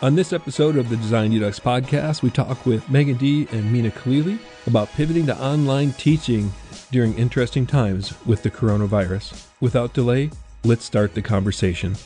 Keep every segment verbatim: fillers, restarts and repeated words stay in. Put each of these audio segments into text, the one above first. On this episode of the Design Dedux podcast, we talk with Megan D and Mina Khalili about pivoting to online teaching during interesting times with the coronavirus. Without delay, let's start the conversation.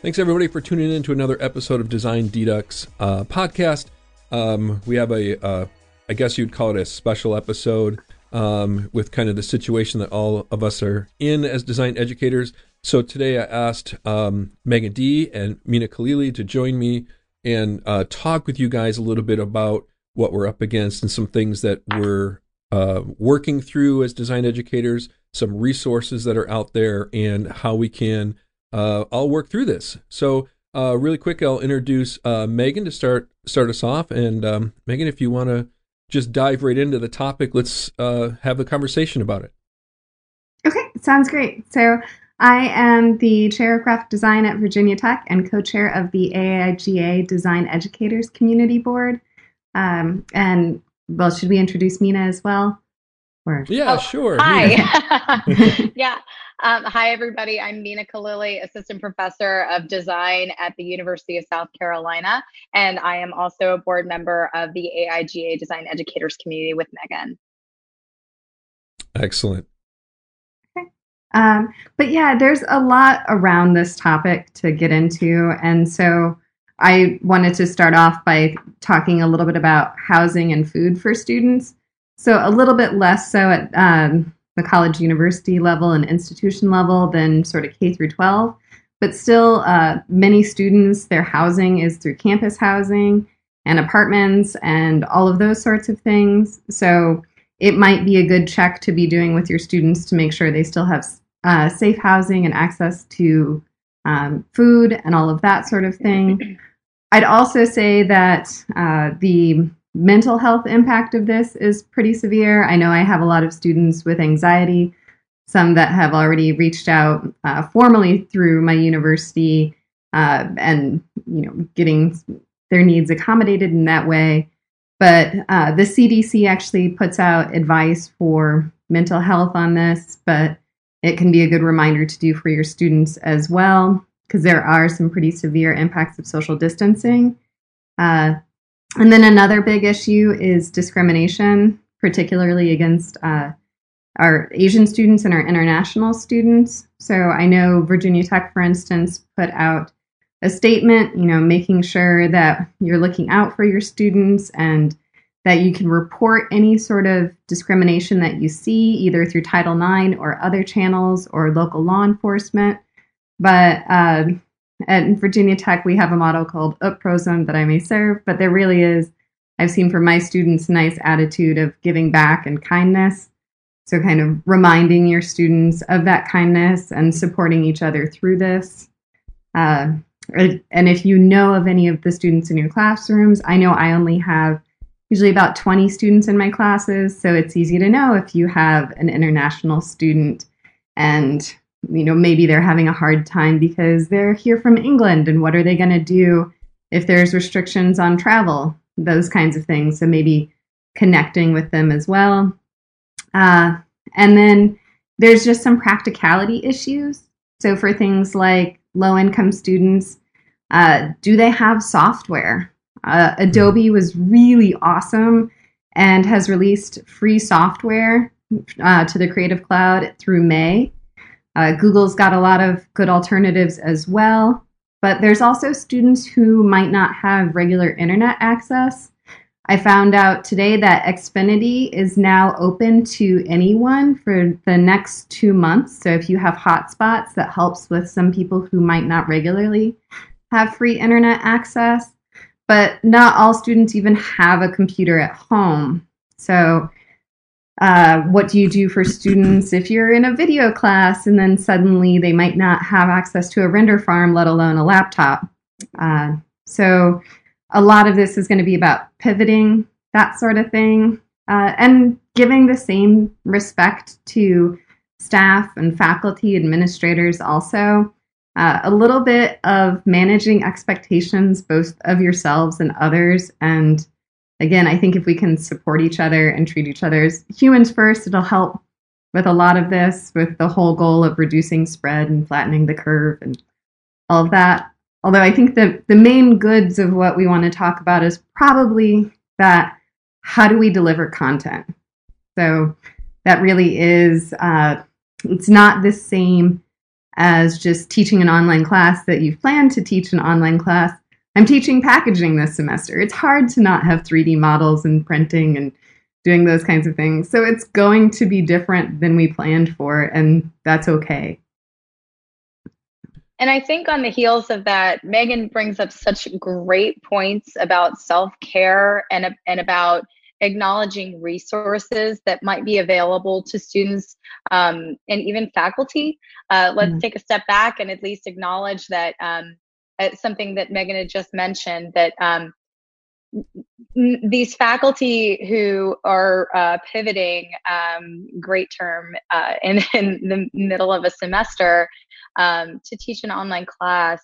Thanks everybody for tuning in to another episode of Design Dedux uh, podcast. Um, we have a, uh, I guess you'd call it a special episode um, with kind of the situation that all of us are in as design educators. So today I asked um, Megan D and Mina Khalili to join me and uh, talk with you guys a little bit about what we're up against and some things that we're uh, working through as design educators, some resources that are out there, and how we can Uh, I'll work through this. So uh, really quick, I'll introduce uh, Megan to start start us off. And um, Megan, if you want to just dive right into the topic, let's uh, have a conversation about it. Okay, sounds great. So I am the Chair of Graphic Design at Virginia Tech and co-chair of the A I G A Design Educators Community Board. Um, and, well, should we introduce Mina as well? Or... Yeah, oh, sure. Hi. yeah. Um, hi, everybody. I'm Mina Khalili, Assistant Professor of Design at the University of South Carolina, and I am also a board member of the A I G A Design Educators Community with Megan. Excellent. Okay. Um, but yeah, there's a lot around this topic to get into, and so I wanted to start off by talking a little bit about housing and food for students. So a little bit less so at... Um, the college university level and institution level than sort of K through twelve. But still, uh, many students, their housing is through campus housing and apartments and all of those sorts of things. So it might be a good check to be doing with your students to make sure they still have uh, safe housing and access to um, food and all of that sort of thing. I'd also say that uh, the mental health impact of this is pretty severe. I know I have a lot of students with anxiety, some that have already reached out uh, formally through my university uh, and, you know, getting their needs accommodated in that way. But uh, the C D C actually puts out advice for mental health on this, but it can be a good reminder to do for your students as well, because there are some pretty severe impacts of social distancing. Uh, And then another big issue is discrimination, particularly against uh, our Asian students and our international students. So I know Virginia Tech, for instance, put out a statement, you know, making sure that you're looking out for your students and that you can report any sort of discrimination that you see, either through Title nine or other channels or local law enforcement. But uh, At Virginia Tech, we have a model called Upprozone that I may serve, but there really is, I've seen from my students, a nice attitude of giving back and kindness. So kind of reminding your students of that kindness and supporting each other through this. Uh, and if you know of any of the students in your classrooms, I know I only have usually about twenty students in my classes, so it's easy to know if you have an international student and you know, maybe they're having a hard time because they're here from England, and what are they going to do if there's restrictions on travel, those kinds of things. So maybe connecting with them as well. Uh, and then there's just some practicality issues. So for things like low-income students, uh, do they have software? Uh, Adobe was really awesome and has released free software uh, to the Creative Cloud through May. Uh, Google's got a lot of good alternatives as well, but there's also students who might not have regular internet access. I found out today that Xfinity is now open to anyone for the next two months. So if you have hotspots, that helps with some people who might not regularly have free internet access, but not all students even have a computer at home. So Uh, what do you do for students if you're in a video class and then suddenly they might not have access to a render farm, let alone a laptop? Uh, so a lot of this is going to be about pivoting, that sort of thing, uh, and giving the same respect to staff and faculty, administrators also. Uh, a little bit of managing expectations, both of yourselves and others, and again, I think if we can support each other and treat each other as humans first, it'll help with a lot of this, with the whole goal of reducing spread and flattening the curve and all of that. Although I think the, the main goods of what we want to talk about is probably that how do we deliver content? So that really is, uh, it's not the same as just teaching an online class that you've planned to teach an online class. I'm teaching packaging this semester. It's hard to not have three D models and printing and doing those kinds of things. So it's going to be different than we planned for, and that's okay. And I think on the heels of that, Megan brings up such great points about self-care and, and about acknowledging resources that might be available to students um, and even faculty. Uh, let's mm-hmm. take a step back and at least acknowledge that um, it's something that Megan had just mentioned, that um, these faculty who are uh, pivoting, um, great term, uh, in, in the middle of a semester um, to teach an online class,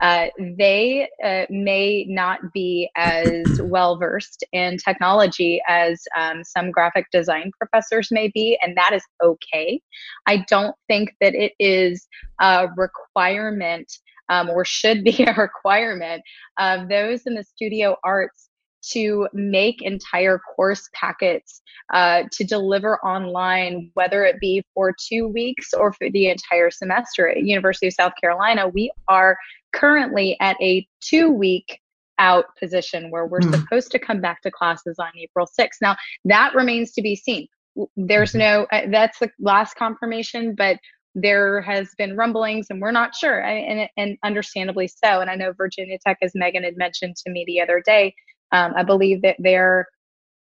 uh, they uh, may not be as well-versed in technology as um, some graphic design professors may be, and that is okay. I don't think that it is a requirement um, or should be a requirement of those in the studio arts to make entire course packets uh, to deliver online, whether it be for two weeks or for the entire semester. At University of South Carolina, we are currently at a two-week out position where we're mm. supposed to come back to classes on April sixth. Now, that remains to be seen. There's no, uh, that's the last confirmation, but there has been rumblings and we're not sure, and, and understandably so. And I know Virginia Tech, as Megan had mentioned to me the other day, Um, I believe that they're,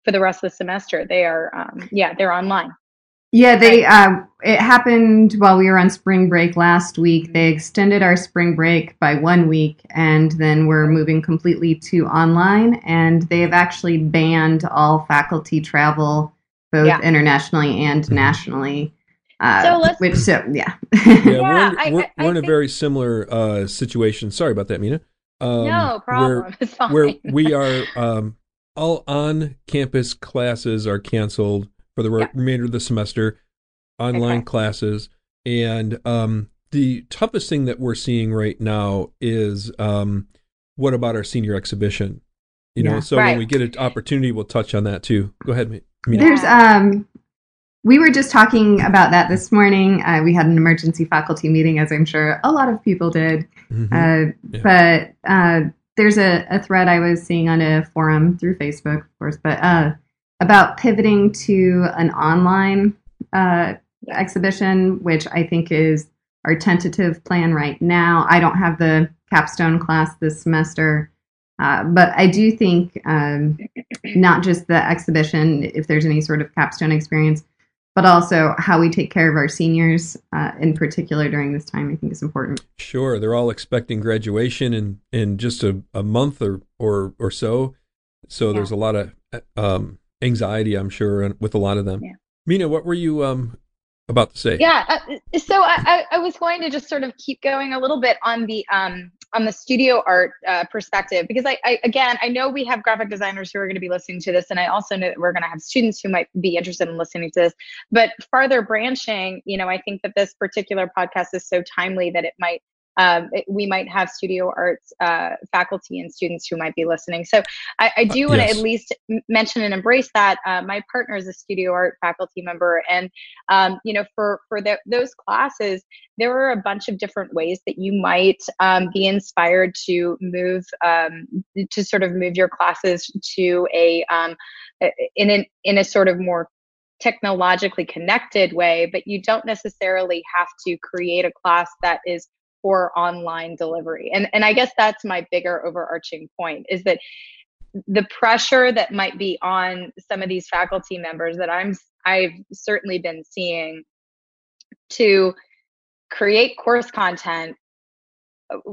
for the rest of the semester, they are, um, yeah, they're online. Yeah, they. Uh, it happened while we were on spring break last week. They extended our spring break by one week, and then we're moving completely to online. And they have actually banned all faculty travel, both yeah. internationally and nationally. Uh, so let's, which, so, yeah. yeah, yeah, we're in, we're, I, I, we're in I a very similar uh, situation. Sorry about that, Mina. Um, no problem. Where, it's fine. Where we are, um, all on-campus classes are canceled for the yeah. remainder of the semester. Online okay. classes, and um, the toughest thing that we're seeing right now is um, what about our senior exhibition? You yeah. know, so right. when we get an opportunity, we'll touch on that too. Go ahead, Mina. There's um, we were just talking about that this morning. Uh, we had an emergency faculty meeting, as I'm sure a lot of people did. Mm-hmm. Uh, yeah. But uh, there's a, a thread I was seeing on a forum through Facebook, of course, but uh, about pivoting to an online uh, exhibition, which I think is our tentative plan right now. I don't have the capstone class this semester. Uh, but I do think um, not just the exhibition, if there's any sort of capstone experience, but also how we take care of our seniors uh, in particular during this time, I think is important. Sure. They're all expecting graduation in, in just a, a month or, or, or so. So yeah. there's a lot of um, anxiety, I'm sure, with a lot of them. Yeah. Mina, what were you um, about to say? Yeah. Uh, so I, I was going to just sort of keep going a little bit on the um, on the studio art uh, perspective, because I, I, again, I know we have graphic designers who are going to be listening to this. And I also know that we're going to have students who might be interested in listening to this, but farther branching, you know, I think that this particular podcast is so timely that it might, um, it, we might have studio arts uh, faculty and students who might be listening. So I, I do uh, want to yes. at least mention and embrace that uh, my partner is a studio art faculty member. And, um, you know, for, for the, those classes, there are a bunch of different ways that you might um, be inspired to move, um, to sort of move your classes to a, um, in an, in a sort of more technologically connected way, but you don't necessarily have to create a class that is for online delivery. And and I guess that's my bigger overarching point, is that the pressure that might be on some of these faculty members that I'm I've certainly been seeing to create course content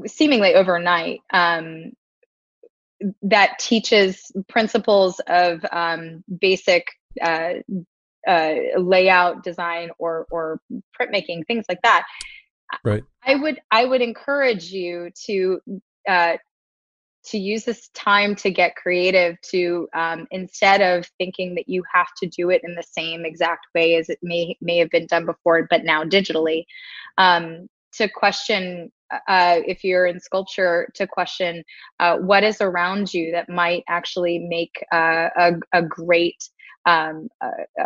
seemingly overnight um, that teaches principles of um, basic uh, uh, layout, design, or or printmaking, things like that. Right. I would I would encourage you to uh, to use this time to get creative, to um, instead of thinking that you have to do it in the same exact way as it may may have been done before, but now digitally, um, to question, uh, if you're in sculpture, to question uh, what is around you that might actually make uh, a, a great um, uh, uh,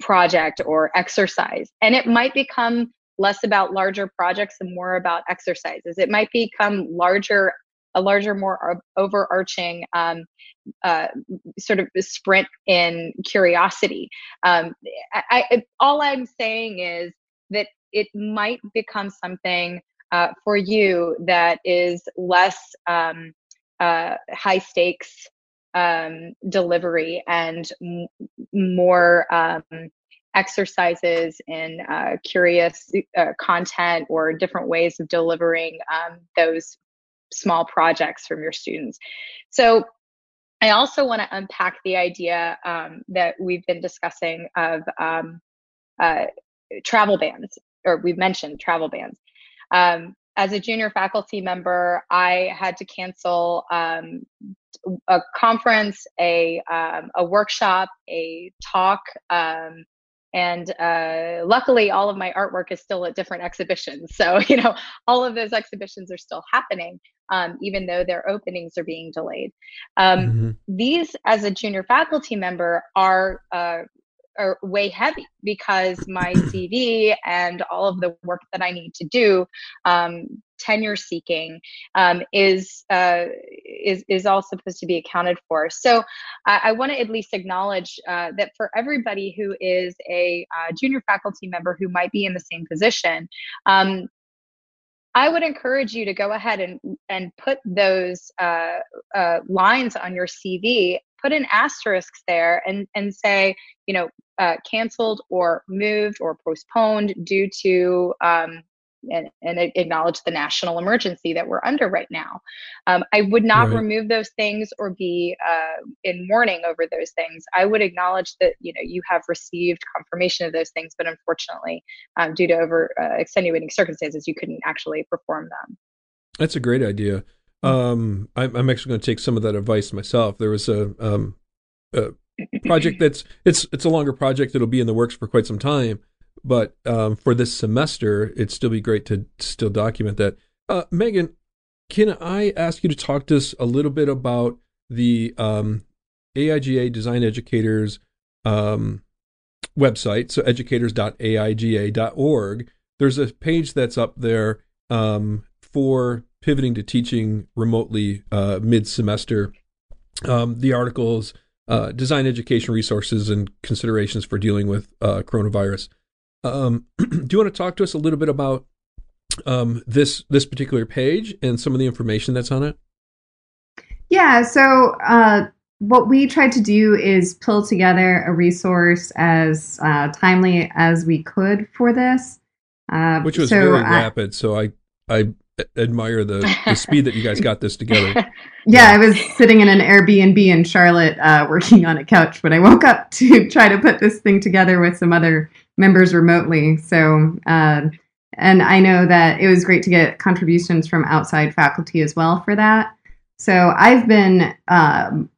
project or exercise. And it might become less about larger projects and more about exercises. It might become larger, a larger, more overarching um, uh, sort of sprint in curiosity. Um, I, I, all I'm saying is that it might become something uh, for you that is less um, uh, high stakes um, delivery and m more um, exercises in uh, curious uh, content or different ways of delivering um, those small projects from your students. So I also want to unpack the idea um, that we've been discussing of um, uh, travel bans, or we've mentioned travel bans. Um, as a junior faculty member, I had to cancel um, a conference, a, um, a workshop, a talk, um, and uh, luckily all of my artwork is still at different exhibitions. So, you know, all of those exhibitions are still happening, um, even though their openings are being delayed. Um, mm-hmm. These, as a junior faculty member, are uh, are way heavy because my C V and all of the work that I need to do, um, tenure seeking, um, is, uh, is, is all supposed to be accounted for. So I, I want to at least acknowledge uh, that for everybody who is a uh, junior faculty member who might be in the same position, um, I would encourage you to go ahead and, and put those uh, uh, lines on your C V, put an asterisk there and, and say, you know, uh, canceled or moved or postponed due to, um, and, and acknowledge the national emergency that we're under right now. Um, I would not right. remove those things or be uh, in mourning over those things. I would acknowledge that, you know, you have received confirmation of those things, but unfortunately, um, due to over uh, extenuating circumstances, you couldn't actually perform them. That's a great idea. Um, I'm, I'm actually going to take some of that advice myself. There was a, um, a project that's, it's, it's a longer project that'll be in the works for quite some time, but, um, for this semester, it'd still be great to still document that. Uh, Megan, can I ask you to talk to us a little bit about the, um, A I G A Design Educators, um, website? So educators dot A I G A dot org. There's a page that's up there, um, for pivoting to teaching remotely uh, mid-semester, um, the articles, uh, design education resources and considerations for dealing with uh, coronavirus. Um, do you want to talk to us a little bit about um, this this particular page and some of the information that's on it? Yeah, so uh, what we tried to do is pull together a resource as uh, timely as we could for this. Uh, Which was so very I, rapid, so I... I admire the, the speed that you guys got this together. Yeah, yeah, I was sitting in an Airbnb in Charlotte uh, working on a couch when I woke up to try to put this thing together with some other members remotely. So, uh, and I know that it was great to get contributions from outside faculty as well for that. So I've been um,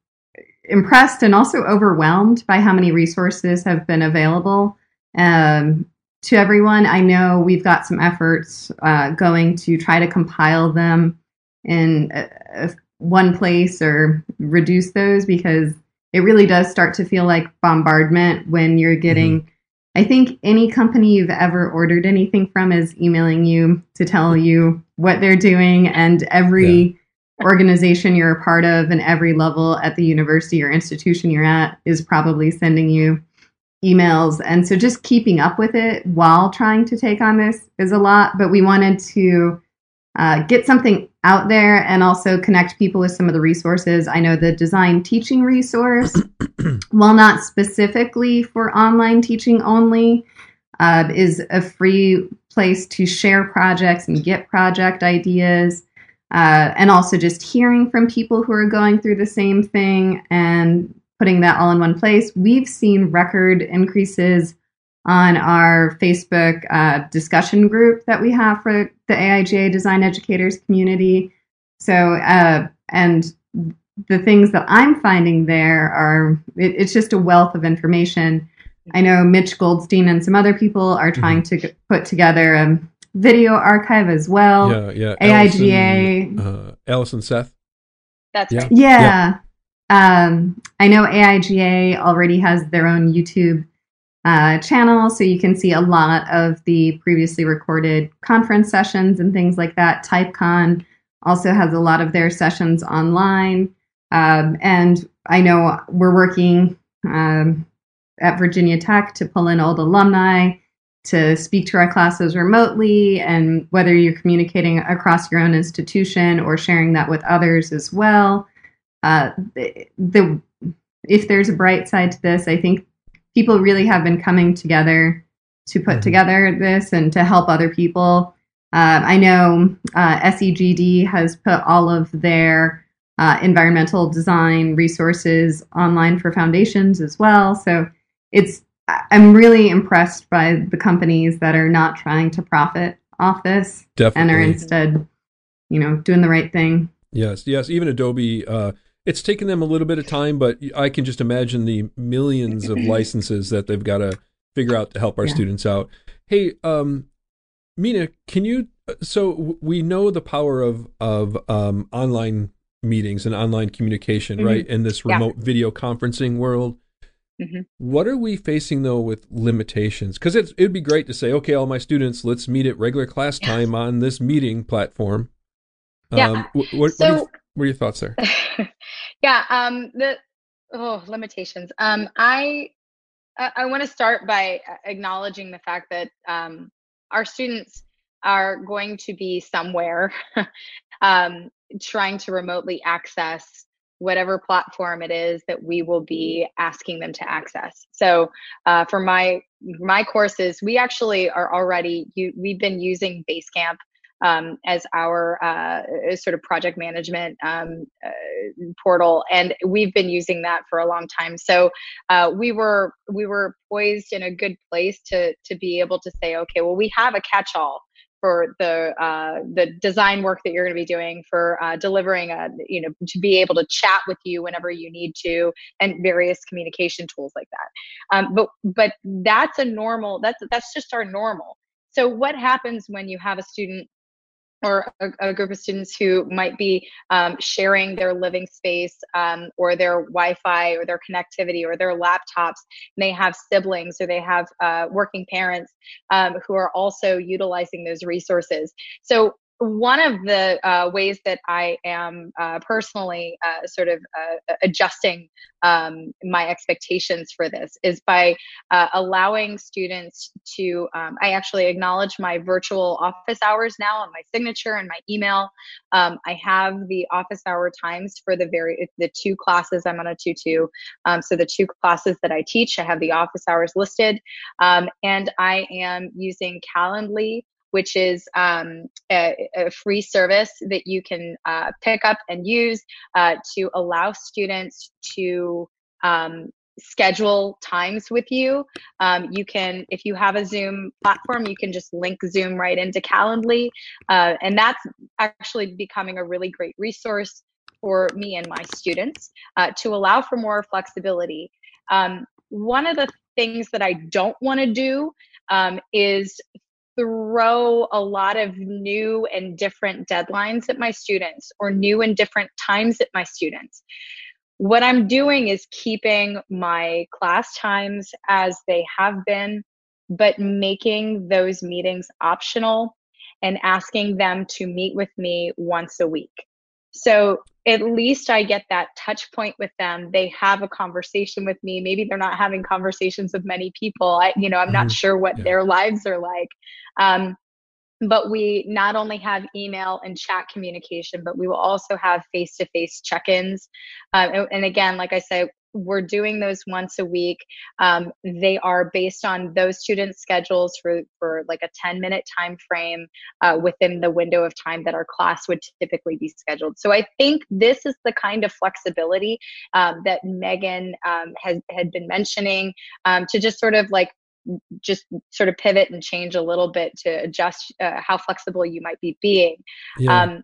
impressed and also overwhelmed by how many resources have been available. Um To everyone, I know we've got some efforts uh, going to try to compile them in uh, one place or reduce those, because it really does start to feel like bombardment when you're getting, mm-hmm. I think any company you've ever ordered anything from is emailing you to tell you what they're doing, and every yeah. organization you're a part of and every level at the university or institution you're at is probably sending you emails. And so just keeping up with it while trying to take on this is a lot, but we wanted to uh, get something out there and also connect people with some of the resources. I know the design teaching resource, while not specifically for online teaching only, uh, is a free place to share projects and get project ideas. Uh, and also just hearing from people who are going through the same thing and putting that all in one place. We've seen record increases on our Facebook uh, discussion group that we have for the A I G A Design Educators community. So, uh, and the things that I'm finding there are, it, it's just a wealth of information. I know Mitch Goldstein and some other people are trying mm-hmm. to put together a video archive as well. Yeah, yeah. A I G A. Uh, Allison Seth. That's yeah. right. Yeah. yeah. Um, I know A I G A already has their own YouTube uh, channel, so you can see a lot of the previously recorded conference sessions and things like that. TypeCon also has a lot of their sessions online. Um, and I know we're working um, at Virginia Tech to pull in old alumni to speak to our classes remotely, and whether you're communicating across your own institution or sharing that with others as well. Uh, the, the if there's a bright side to this, I think people really have been coming together to put mm-hmm. together this and to help other people. Uh, I know uh, S E G D has put all of their uh, environmental design resources online for foundations as well. So it's I'm really impressed by the companies that are not trying to profit off this Definitely. and are instead, you know, doing the right thing. Yes, yes. Even Adobe, uh, it's taken them a little bit of time, but I can just imagine the millions of licenses that they've got to figure out to help our yeah. students out. Hey, um, Mina, can you, so we know the power of, of um, online meetings and online communication, mm-hmm. right, in this remote yeah. video conferencing world. Mm-hmm. What are we facing, though, with limitations? Because it would be great to say, okay, all my students, let's meet at regular class time yeah. on this meeting platform. Yeah. Um, what, what, so, what, are your, what are your thoughts there? yeah. Um, the oh, limitations. Um, I I, I want to start by acknowledging the fact that um, our students are going to be somewhere um, trying to remotely access whatever platform it is that we will be asking them to access. So uh, for my my courses, we actually are already, you, we've been using Basecamp um, as our uh, sort of project management um, uh, portal. And we've been using that for a long time. So uh, we were we were poised in a good place to to be able to say, okay, well, we have a catch-all for the uh, the design work that you're going to be doing, for uh, delivering, a, you know, to be able to chat with you whenever you need to, and various communication tools like that. Um, but but that's a normal, that's that's just our normal. So what happens when you have a student or a, a group of students who might be um, sharing their living space um, or their Wi-Fi or their connectivity or their laptops, and they have siblings or they have uh, working parents um, who are also utilizing those resources. So one of the uh, ways that I am uh, personally uh, sort of uh, adjusting um, my expectations for this is by uh, allowing students to, um, I actually acknowledge my virtual office hours now on my signature and my email. Um, I have the office hour times for the very, the two classes, I'm on a two two. Um, so the two classes that I teach, I have the office hours listed, um, and I am using Calendly, which is um, a, a free service that you can uh, pick up and use uh, to allow students to um, schedule times with you. Um, you can, if you have a Zoom platform, you can just link Zoom right into Calendly. Uh, and that's actually becoming a really great resource for me and my students uh, to allow for more flexibility. Um, one of the things that I don't want to do um, is throw a lot of new and different deadlines at my students or new and different times at my students. What I'm doing is keeping my class times as they have been, but making those meetings optional and asking them to meet with me once a week. So at least I get that touch point with them. They have a conversation with me. Maybe they're not having conversations with many people. I, you know, I'm not sure what yeah. their lives are like. Um, but we not only have email and chat communication, but we will also have face-to-face check-ins. Uh, and, and again, like I said, we're doing those once a week. Um, they are based on those students' schedules for, for like a ten minute time frame uh, within the window of time that our class would typically be scheduled. So I think this is the kind of flexibility um, that Megan um, has had been mentioning um, to just sort of like just sort of pivot and change a little bit to adjust uh, how flexible you might be being. Yeah. Um,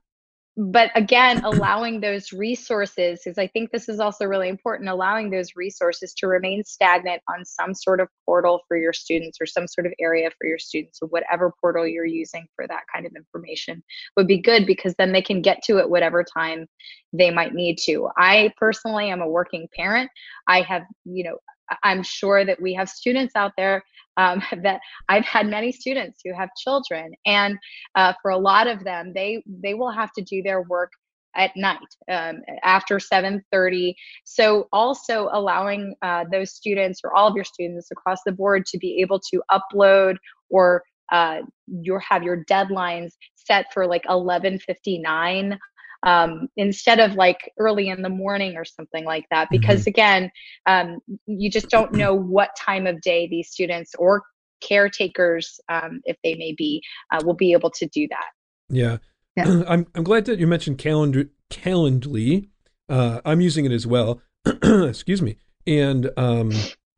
But again, allowing those resources, because I think this is also really important, allowing those resources to remain stagnant on some sort of portal for your students or some sort of area for your students, or whatever portal you're using for that kind of information would be good, because then they can get to it whatever time they might need to. I personally am a working parent. I have, you know, I'm sure that we have students out there um, that I've had many students who have children, and uh, for a lot of them, they they will have to do their work at night um, after seven thirty. So also allowing uh, those students, or all of your students across the board, to be able to upload or uh, your have your deadlines set for like eleven fifty-nine. Um, instead of like early in the morning or something like that, because mm-hmm. again, um, you just don't know what time of day these students or caretakers, um, if they may be, uh, will be able to do that. Yeah, yeah. I'm I'm glad that you mentioned Calendly. Calendly, uh, I'm using it as well. Excuse me. And um,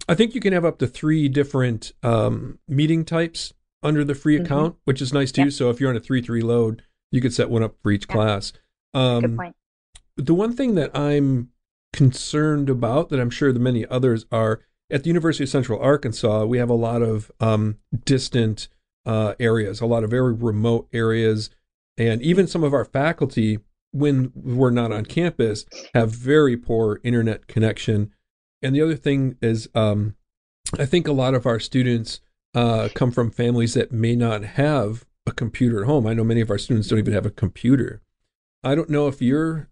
I think you can have up to three different um, meeting types under the free mm-hmm. account, which is nice too. Yeah. So if you're on a three three load, you could set one up for each yeah. class. Um, Good point. The one thing that I'm concerned about, that I'm sure the many others are, at the University of Central Arkansas, we have a lot of um, distant uh, areas, a lot of very remote areas. And even some of our faculty, when we're not on campus, have very poor internet connection. And the other thing is, um, I think a lot of our students uh, come from families that may not have a computer at home. I know many of our students don't even have a computer. I don't know if you're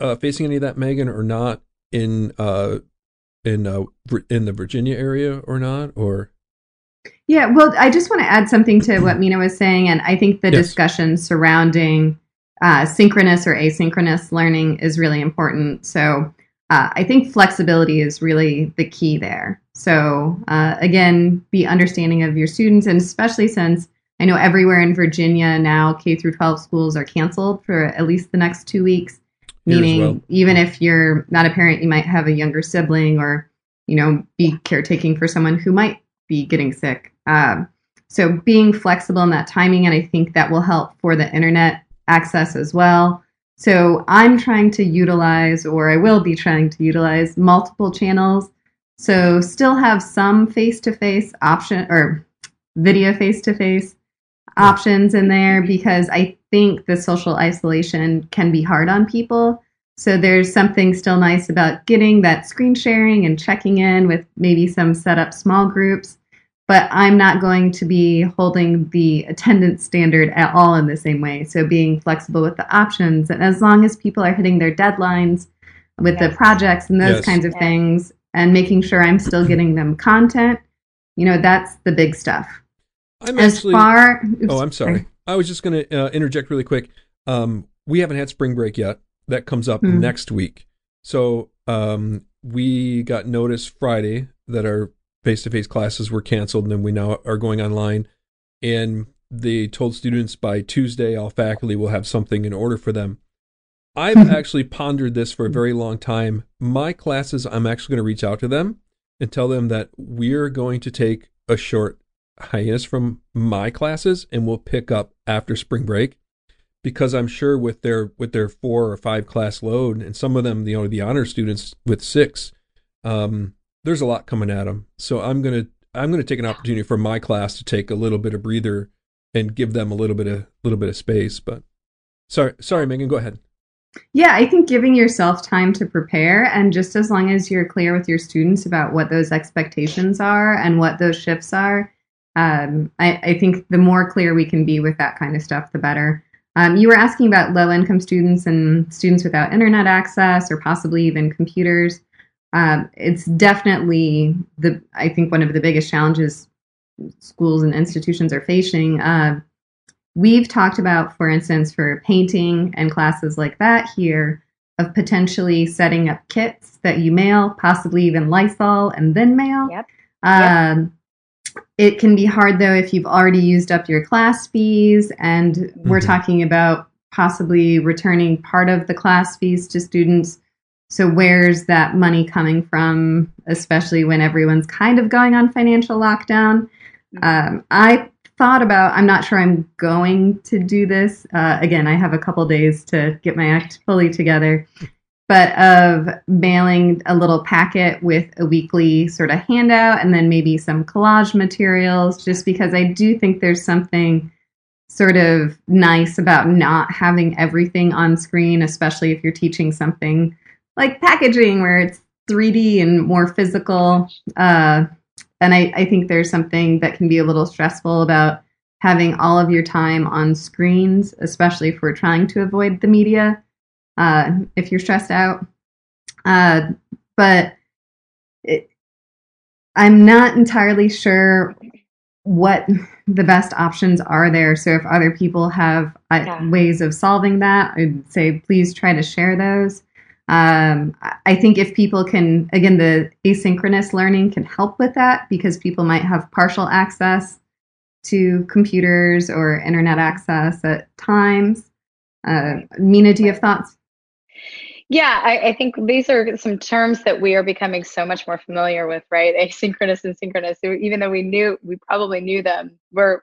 uh, facing any of that, Megan, or not in uh, in uh, in the Virginia area or not, or. Yeah, well, I just want to add something to what Mina was saying, and I think the yes. discussion surrounding uh, synchronous or asynchronous learning is really important. So uh, I think flexibility is really the key there. So uh, again, be understanding of your students, and especially since I know everywhere in Virginia now, K through twelve schools are canceled for at least the next two weeks, meaning well. even if you're not a parent, you might have a younger sibling, or, you know, be caretaking for someone who might be getting sick. Um, so being flexible in that timing, and I think that will help for the internet access as well. So I'm trying to utilize, or I will be trying to utilize, multiple channels. So still have some face-to-face option, or video face-to-face options in there, because I think the social isolation can be hard on people. So there's something still nice about getting that screen sharing and checking in with maybe some set up small groups, but I'm not going to be holding the attendance standard at all in the same way. So being flexible with the options, and as long as people are hitting their deadlines with yes. the projects and those yes. kinds of yes. things, and making sure I'm still getting them content, you know, that's the big stuff. I'm as actually, far, oops, oh, I'm sorry. sorry. I was just going to uh, interject really quick. Um, we haven't had spring break yet. That comes up mm. next week. So um, we got notice Friday that our face-to-face classes were canceled, and then we now are going online. And they told students by Tuesday, all faculty will have something in order for them. I've actually pondered this for a very long time. My classes, I'm actually going to reach out to them and tell them that we're going to take a short hiatus from my classes, and we'll pick up after spring break, because I'm sure with their with their four or five class load, and some of them, you know, the honor students with six, um, there's a lot coming at them. So I'm gonna I'm gonna take an opportunity for my class to take a little bit of breather and give them a little bit of little bit of space. But sorry, sorry, Megan, go ahead. Yeah, I think giving yourself time to prepare, and just as long as you're clear with your students about what those expectations are and what those shifts are. Um, I, I think the more clear we can be with that kind of stuff, the better. Um, you were asking about low-income students and students without internet access, or possibly even computers. Um, it's definitely the I think one of the biggest challenges schools and institutions are facing. Uh, we've talked about, for instance, for painting and classes like that here, of potentially setting up kits that you mail, possibly even Lysol and then mail. Yep. Um, yep. It can be hard, though, if you've already used up your class fees, and mm-hmm. we're talking about possibly returning part of the class fees to students. So where's that money coming from, especially when everyone's kind of going on financial lockdown? Mm-hmm. Um, I thought about, I'm not sure I'm going to do this. Uh, again, I have a couple days to get my act fully together, but of mailing a little packet with a weekly sort of handout and then maybe some collage materials, just because I do think there's something sort of nice about not having everything on screen, especially if you're teaching something like packaging where it's three D and more physical. Uh, and I, I think there's something that can be a little stressful about having all of your time on screens, especially if we're trying to avoid the media, uh, if you're stressed out. Uh, but it, I'm not entirely sure what the best options are there. So if other people have uh, yeah. ways of solving that, I'd say please try to share those. Um, I think if people can, again, the asynchronous learning can help with that, because people might have partial access to computers or internet access at times. Uh, Mina, do you have thoughts? Yeah, I, I think these are some terms that we are becoming so much more familiar with, right? Asynchronous and synchronous. Even though we knew, we probably knew them, we're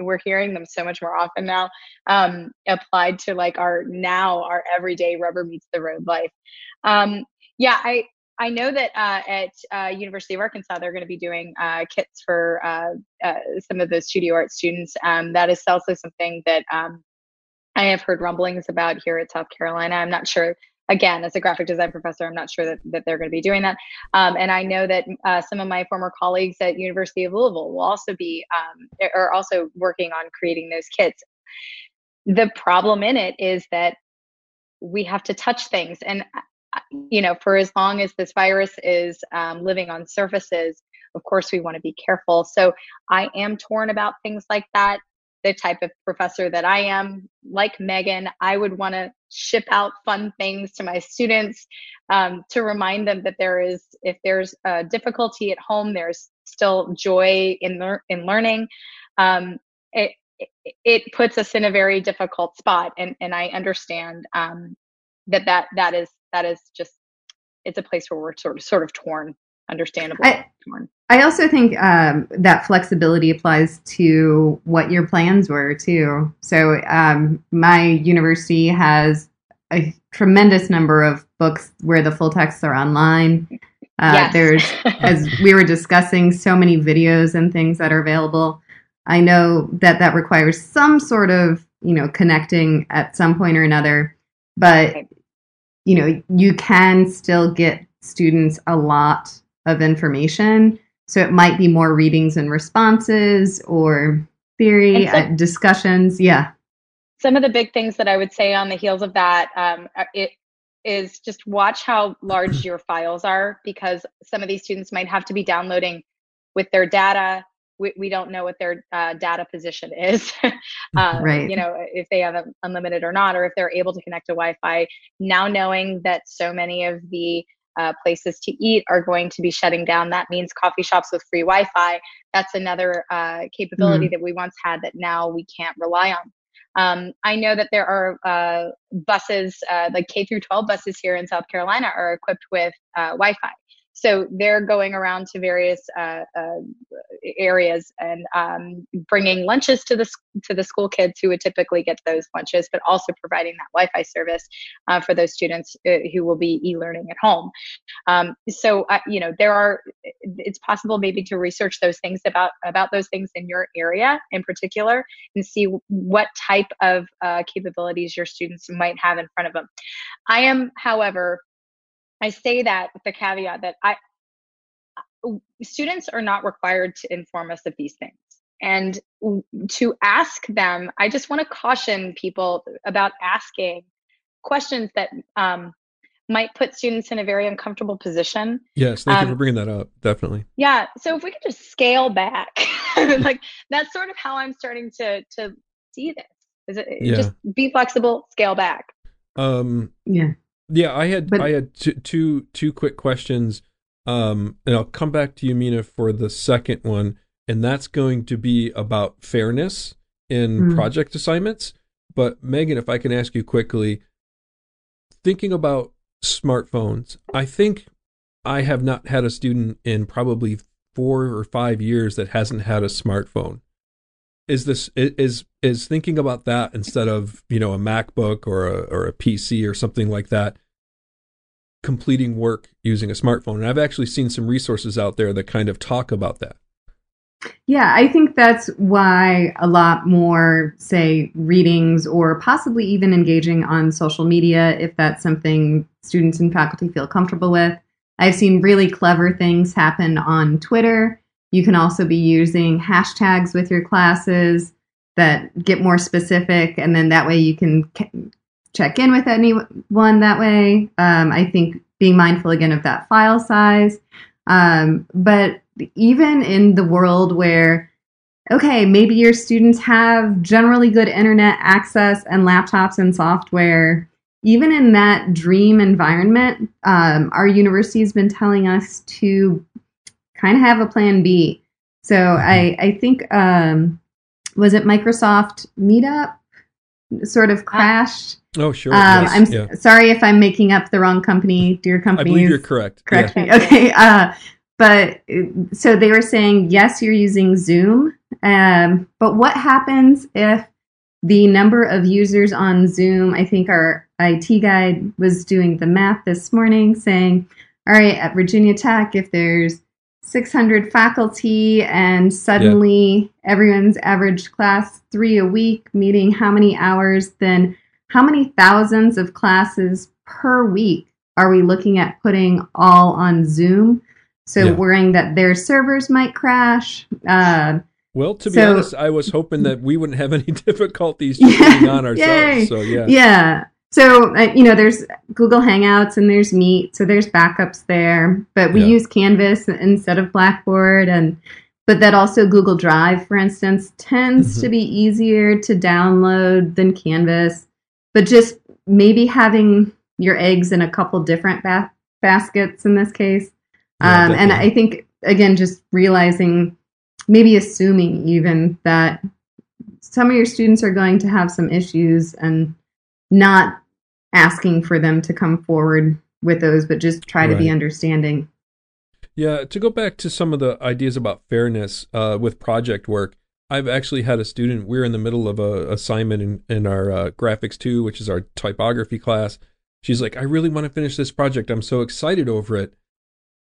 we're hearing them so much more often now, um, applied to like our now, our everyday rubber meets the road life. Um, yeah, I, I know that uh, at uh, University of Arkansas, they're going to be doing uh, kits for uh, uh, some of those studio art students. Um, that is also something that um, I have heard rumblings about here at South Carolina. I'm not sure. Again, as a graphic design professor, I'm not sure that, that they're going to be doing that. Um, and I know that uh, some of my former colleagues at University of Louisville will also be, um, are also working on creating those kits. The problem in it is that we have to touch things. And, you know, for as long as this virus is um, living on surfaces, of course, we want to be careful. So I am torn about things like that. The type of professor that I am, like Megan, I would want to ship out fun things to my students um, to remind them that there is, if there's uh, difficulty at home, there's still joy in lear- in learning. Um, it, it it puts us in a very difficult spot, and and I understand um, that that that is that is just it's a place where we're sort of sort of torn, understandably I- torn. I also think um, that flexibility applies to what your plans were, too. So um, my university has a tremendous number of books where the full texts are online. Uh, yes. There's, as we were discussing, so many videos and things that are available. I know that that requires some sort of, you know, connecting at some point or another. But, you know, you can still get students a lot of information. So it might be more readings and responses or theory so, uh, discussions. Yeah. Some of the big things that I would say on the heels of that um, it is just watch how large your files are, because some of these students might have to be downloading with their data. We, we don't know what their uh, data position is, uh, right. You know, if they have unlimited or not, or if they're able to connect to Wi-Fi. Now knowing that so many of the Uh, places to eat are going to be shutting down. That means coffee shops with free Wi-Fi. That's another uh, capability mm. that we once had that now we can't rely on. Um, I know that there are uh, buses, uh, like K through twelve buses here in South Carolina are equipped with uh, Wi-Fi. So they're going around to various uh, uh, areas and um, bringing lunches to the to the school kids who would typically get those lunches, but also providing that Wi-Fi service uh, for those students who will be e-learning at home. Um, so uh, you know there are it's possible maybe to research those things about about those things in your area in particular and see what type of uh, capabilities your students might have in front of them. I am, however. I say that with the caveat that I students are not required to inform us of these things. And to ask them, I just want to caution people about asking questions that um, might put students in a very uncomfortable position. Yes, thank um, you for bringing that up, definitely. Yeah, so if we could just scale back, like that's sort of how I'm starting to to see this. Is it, yeah. Just be flexible, scale back. Um, yeah. Yeah, I had but, I had two, two, two quick questions, um, and I'll come back to you, Mina, for the second one, and that's going to be about fairness in mm-hmm. project assignments. But Megan, if I can ask you quickly, thinking about smartphones, I think I have not had a student in probably four or five years that hasn't had a smartphone. is this is is thinking about that instead of, you know, a MacBook or a or a P C or something like that, completing work using a smartphone. And I've actually seen some resources out there that kind of talk about that. Yeah, I think that's why a lot more, say, readings or possibly even engaging on social media, if that's something students and faculty feel comfortable with. I've seen really clever things happen on Twitter. You can also be using hashtags with your classes that get more specific, and then that way you can check in with anyone that way. Um, I think being mindful again of that file size. Um, but even in the world where, okay, maybe your students have generally good internet access and laptops and software, even in that dream environment, um, our university has been telling us to kind of have a plan B. So I, I think, um, was it Microsoft Meetup sort of crashed? Oh, sure. Um, yes. I'm yeah. sorry if I'm making up the wrong company, dear company. I believe you're correct. Correct yeah. me. Okay. Uh, but so they were saying, yes, you're using Zoom. Um, but what happens if the number of users on Zoom, I think our I T guy was doing the math this morning saying, all right, at Virginia Tech, if there's six hundred faculty and suddenly yeah. everyone's average class three a week, meeting how many hours, then how many thousands of classes per week are we looking at putting all on Zoom? So yeah. worrying that their servers might crash. Uh, well, to be so, honest, I was hoping that we wouldn't have any difficulties getting yeah, on ourselves. Yay. So yeah. Yeah. So, uh, you know, there's Google Hangouts and there's Meet, so there's backups there. But we yeah. use Canvas instead of Blackboard. and But that also Google Drive, for instance, tends mm-hmm. to be easier to download than Canvas. But just maybe having your eggs in a couple different ba- baskets in this case. Yeah, um, and I think, again, just realizing, maybe assuming even that some of your students are going to have some issues and not asking for them to come forward with those, but just try right. to be understanding. Yeah, to go back to some of the ideas about fairness uh, with project work, I've actually had a student, we're in the middle of a assignment in, in our uh, graphics two, which is our typography class. She's like, I really want to finish this project. I'm so excited over it.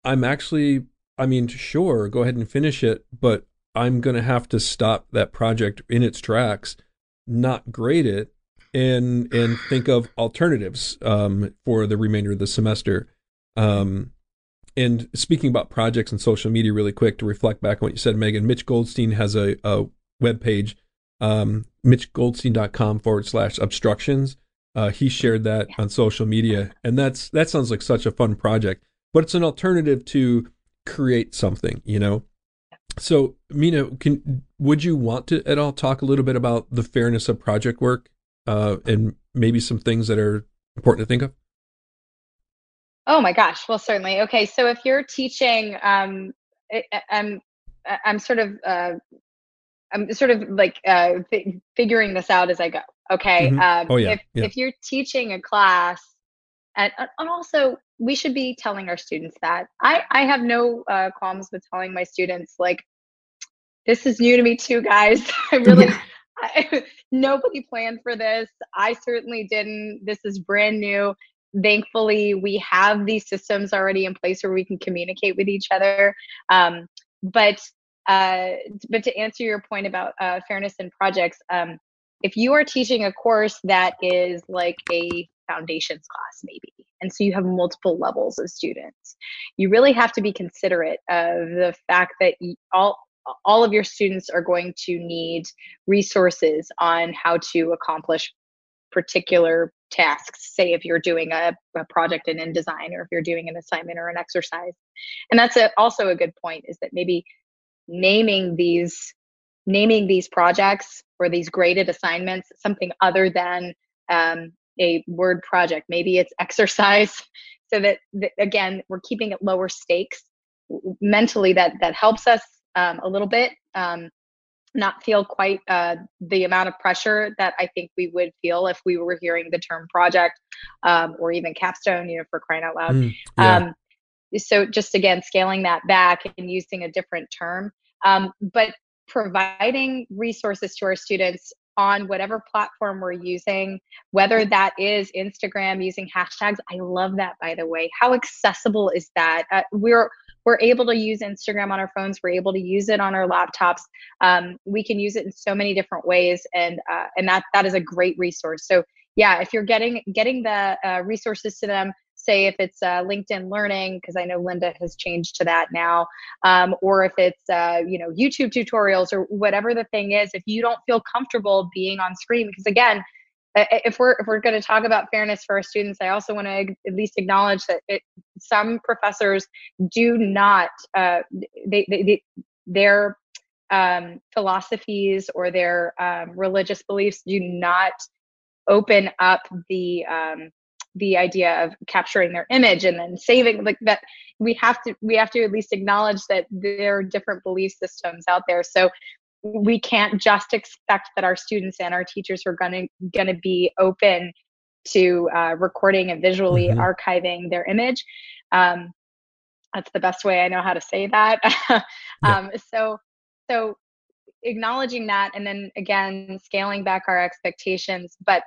I'm actually, I mean, sure, go ahead and finish it, but I'm going to have to stop that project in its tracks, not grade it, and and think of alternatives um, for the remainder of the semester. Um, and speaking about projects and social media really quick, to reflect back on what you said, Megan, Mitch Goldstein has a, a webpage, um, mitch goldstein dot com forward slash obstructions. Uh, he shared that on social media, and that's that sounds like such a fun project. But it's an alternative to create something, you know? So, Mina, can, would you want to at all talk a little bit about the fairness of project work uh, and maybe some things that are important to think of? Oh, my gosh. Well, certainly. Okay. So if you're teaching, um, I, I'm, I'm sort of, uh, I'm sort of like uh, fi- figuring this out as I go. Okay. Mm-hmm. Um, oh, yeah. If, yeah. if you're teaching a class, and, and also, we should be telling our students that. I, I have no uh, qualms with telling my students, like, this is new to me too, guys. I really, I, nobody planned for this. I certainly didn't. This is brand new. Thankfully, we have these systems already in place where we can communicate with each other. Um, but uh, but to answer your point about uh, fairness in projects, um, if you are teaching a course that is like a foundations class, maybe, and so you have multiple levels of students, you really have to be considerate of the fact that all all of your students are going to need resources on how to accomplish particular tasks, say if you're doing a, a project in InDesign, or if you're doing an assignment or an exercise. And that's a, also a good point, is that maybe naming these naming these projects or these graded assignments something other than um, a word project. Maybe it's exercise, so that, that again, we're keeping it lower stakes mentally. That that helps us um, a little bit, um, not feel quite uh, the amount of pressure that I think we would feel if we were hearing the term project um, or even capstone, you know, for crying out loud. Mm, yeah. um, so just again, scaling that back and using a different term. Um, but providing resources to our students on whatever platform we're using, whether that is Instagram, using hashtags. I love that, by the way. How accessible is that? Uh, we're we're able to use Instagram on our phones. We're able to use it on our laptops. Um, we can use it in so many different ways, and uh, and that that is a great resource. So yeah, if you're getting getting the uh, resources to them, say if it's uh, LinkedIn Learning, because I know Linda has changed to that now, um, or if it's uh, you know, YouTube tutorials or whatever the thing is, if you don't feel comfortable being on screen, because again, if we're if we're going to talk about fairness for our students, I also want to at least acknowledge that it, some professors do not uh, they, they, they their um, philosophies or their um, religious beliefs do not open up the um, the idea of capturing their image and then saving, like that. We have to, we have to at least acknowledge that there are different belief systems out there. So we can't just expect that our students and our teachers are going to, going to be open to uh, recording and visually mm-hmm. archiving their image. Um, that's the best way I know how to say that. um, yeah. So, so acknowledging that, and then again, scaling back our expectations, but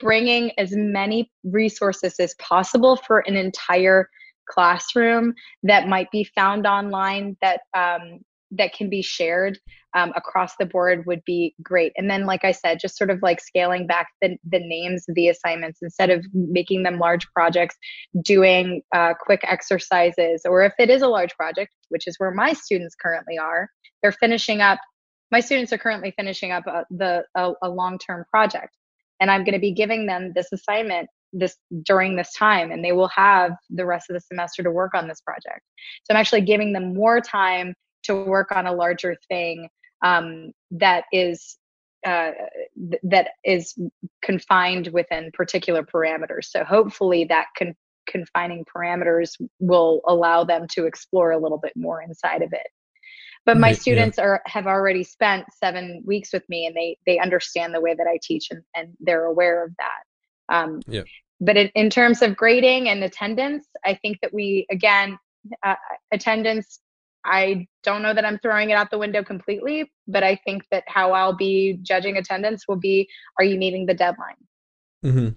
bringing as many resources as possible for an entire classroom that might be found online that um, that can be shared um, across the board would be great. And then, like I said, just sort of like scaling back the, the names of the assignments instead of making them large projects, doing uh, quick exercises, or if it is a large project, which is where my students currently are, they're finishing up, my students are currently finishing up a, the, a, a long-term project. And I'm going to be giving them this assignment this during this time, and they will have the rest of the semester to work on this project. So I'm actually giving them more time to work on a larger thing um, that is uh, th- that is confined within particular parameters. So hopefully that con- confining parameters will allow them to explore a little bit more inside of it. But my right, students yeah. are have already spent seven weeks with me, and they they understand the way that I teach, and, and they're aware of that. Um, yeah. But in, in terms of grading and attendance, I think that we, again, uh, attendance, I don't know that I'm throwing it out the window completely, but I think that how I'll be judging attendance will be, are you meeting the deadline? Mm-hmm.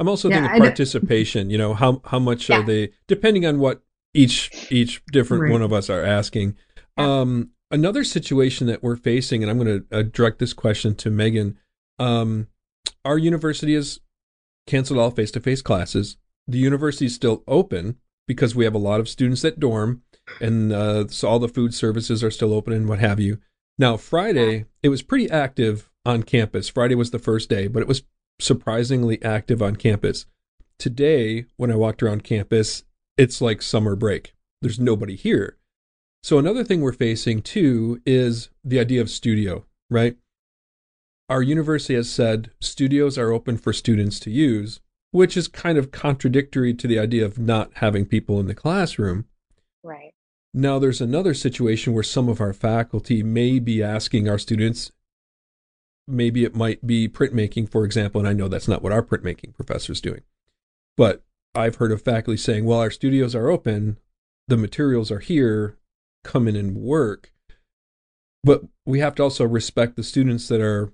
I'm also yeah, thinking participation, you know, how, how much yeah. are they, depending on what each each different right. one of us are asking. Um, another situation that we're facing, and I'm going to uh, direct this question to Megan. Um, our university has canceled all face-to-face classes. The university is still open because we have a lot of students that dorm, and uh, so all the food services are still open and what have you. Now, Friday, it was pretty active on campus. Friday was the first day, but it was surprisingly active on campus. Today, when I walked around campus, it's like summer break. There's nobody here. So another thing we're facing too is the idea of studio, right? Our university has said studios are open for students to use, which is kind of contradictory to the idea of not having people in the classroom. Right. Now there's another situation where some of our faculty may be asking our students, maybe it might be printmaking, for example, and I know that's not what our printmaking professor is doing, but I've heard of faculty saying, well, our studios are open, the materials are here, come in and work. But we have to also respect the students that are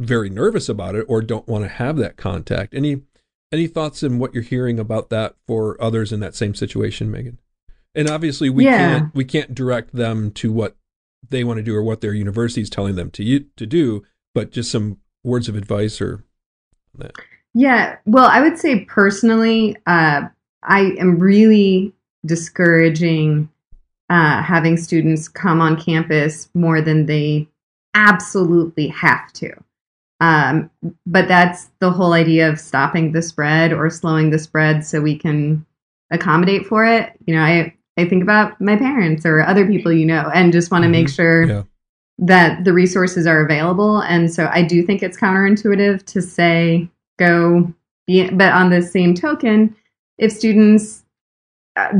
very nervous about it or don't want to have that contact. Any any thoughts on what you're hearing about that for others in that same situation, Megan? And obviously we yeah. can't we can't direct them to what they want to do or what their university is telling them to to do, but just some words of advice or that. Yeah, well, I would say personally, uh, I am really discouraging Uh, having students come on campus more than they absolutely have to. Um, but that's the whole idea of stopping the spread or slowing the spread so we can accommodate for it. You know, I, I think about my parents or other people, you know, and just want to mm-hmm. make sure yeah. that the resources are available. And so I do think it's counterintuitive to say, go be, but on the same token, if students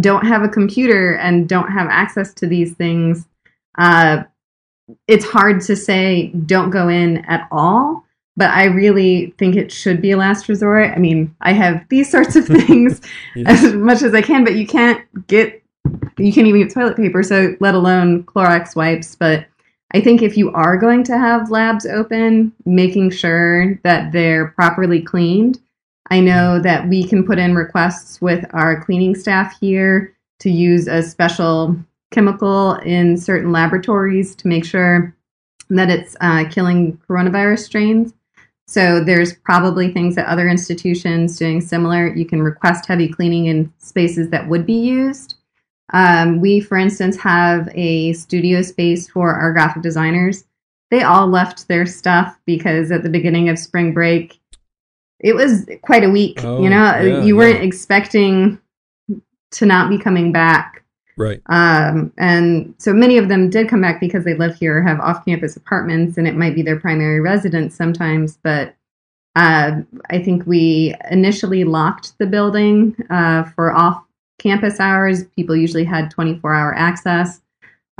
don't have a computer and don't have access to these things, uh, it's hard to say don't go in at all, but I really think it should be a last resort. I mean, I have these sorts of things yes. as much as I can, but you can't get, you can't even get toilet paper, so let alone Clorox wipes. But I think if you are going to have labs open, making sure that they're properly cleaned. I know that we can put in requests with our cleaning staff here to use a special chemical in certain laboratories to make sure that it's uh, killing coronavirus strains. So there's probably things that other institutions doing similar. You can request heavy cleaning in spaces that would be used. Um, we, for instance, have a studio space for our graphic designers. They all left their stuff because at the beginning of spring break, it was quite a week. Oh, you know, yeah, you weren't yeah. expecting to not be coming back. Right. Um, and so many of them did come back because they live here, have off-campus apartments, and it might be their primary residence sometimes. But uh, I think we initially locked the building uh, for off-campus hours. People usually had twenty-four hour access,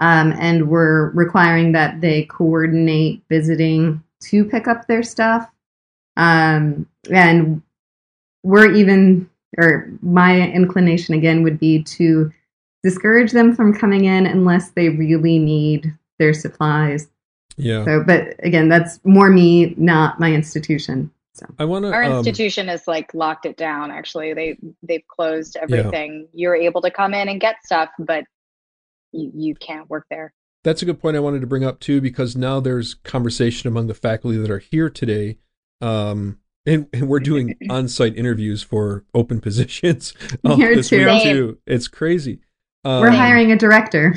um, and we're requiring that they coordinate visiting to pick up their stuff. Um, and we're even, or my inclination again would be to discourage them from coming in unless they really need their supplies. Yeah. So, but again, that's more me, not my institution. So I want to. Our um, institution has like locked it down. Actually, they they've closed everything. Yeah. You're able to come in and get stuff, but you, you can't work there. That's a good point. I wanted to bring up too, because now there's conversation among the faculty that are here today. Um, and, and we're doing on-site interviews for open positions. Oh, here this too. Week too. It's crazy. Um, We're hiring a director.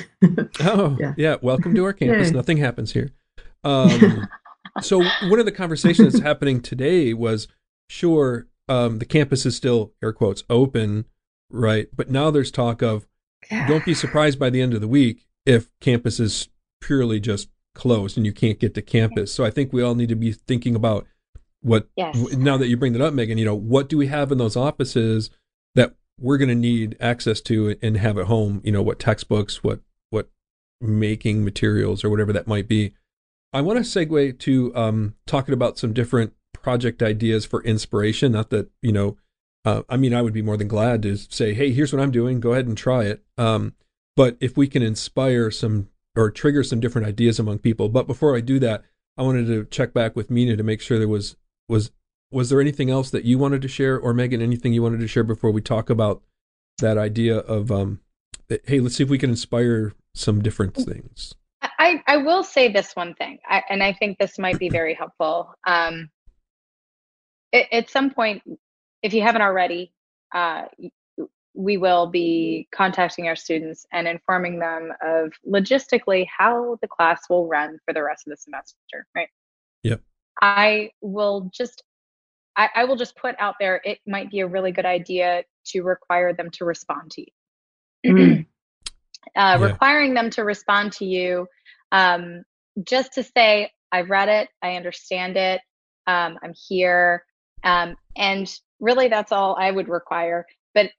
oh, yeah. yeah. Welcome to our campus. Yeah. Nothing happens here. Um, so one of the conversations that's happening today was, sure, um, the campus is still, air quotes, open, right? But now there's talk of, yeah. don't be surprised by the end of the week if campus is purely just closed and you can't get to campus. So I think we all need to be thinking about what, yes. w- now that you bring that up, Megan, you know, what do we have in those offices that we're going to need access to and have at home, you know, what textbooks, what, what making materials or whatever that might be. I want to segue to um, talking about some different project ideas for inspiration. Not that, you know, uh, I mean, I would be more than glad to say, hey, here's what I'm doing. Go ahead and try it. Um, but if we can inspire some or trigger some different ideas among people. But before I do that, I wanted to check back with Mina to make sure there was, was, Was there anything else that you wanted to share, or Megan, anything you wanted to share before we talk about that idea of, um, hey, let's see if we can inspire some different things? I, I will say this one thing, I, and I think this might be very helpful. Um, it, at some point, if you haven't already, uh, we will be contacting our students and informing them of logistically how the class will run for the rest of the semester, right? Yep. I will just I, I will just put out there, it might be a really good idea to require them to respond to you. Mm. uh, yeah. Requiring them to respond to you um, just to say, I read it, I understand it, um, I'm here. Um, and really that's all I would require. But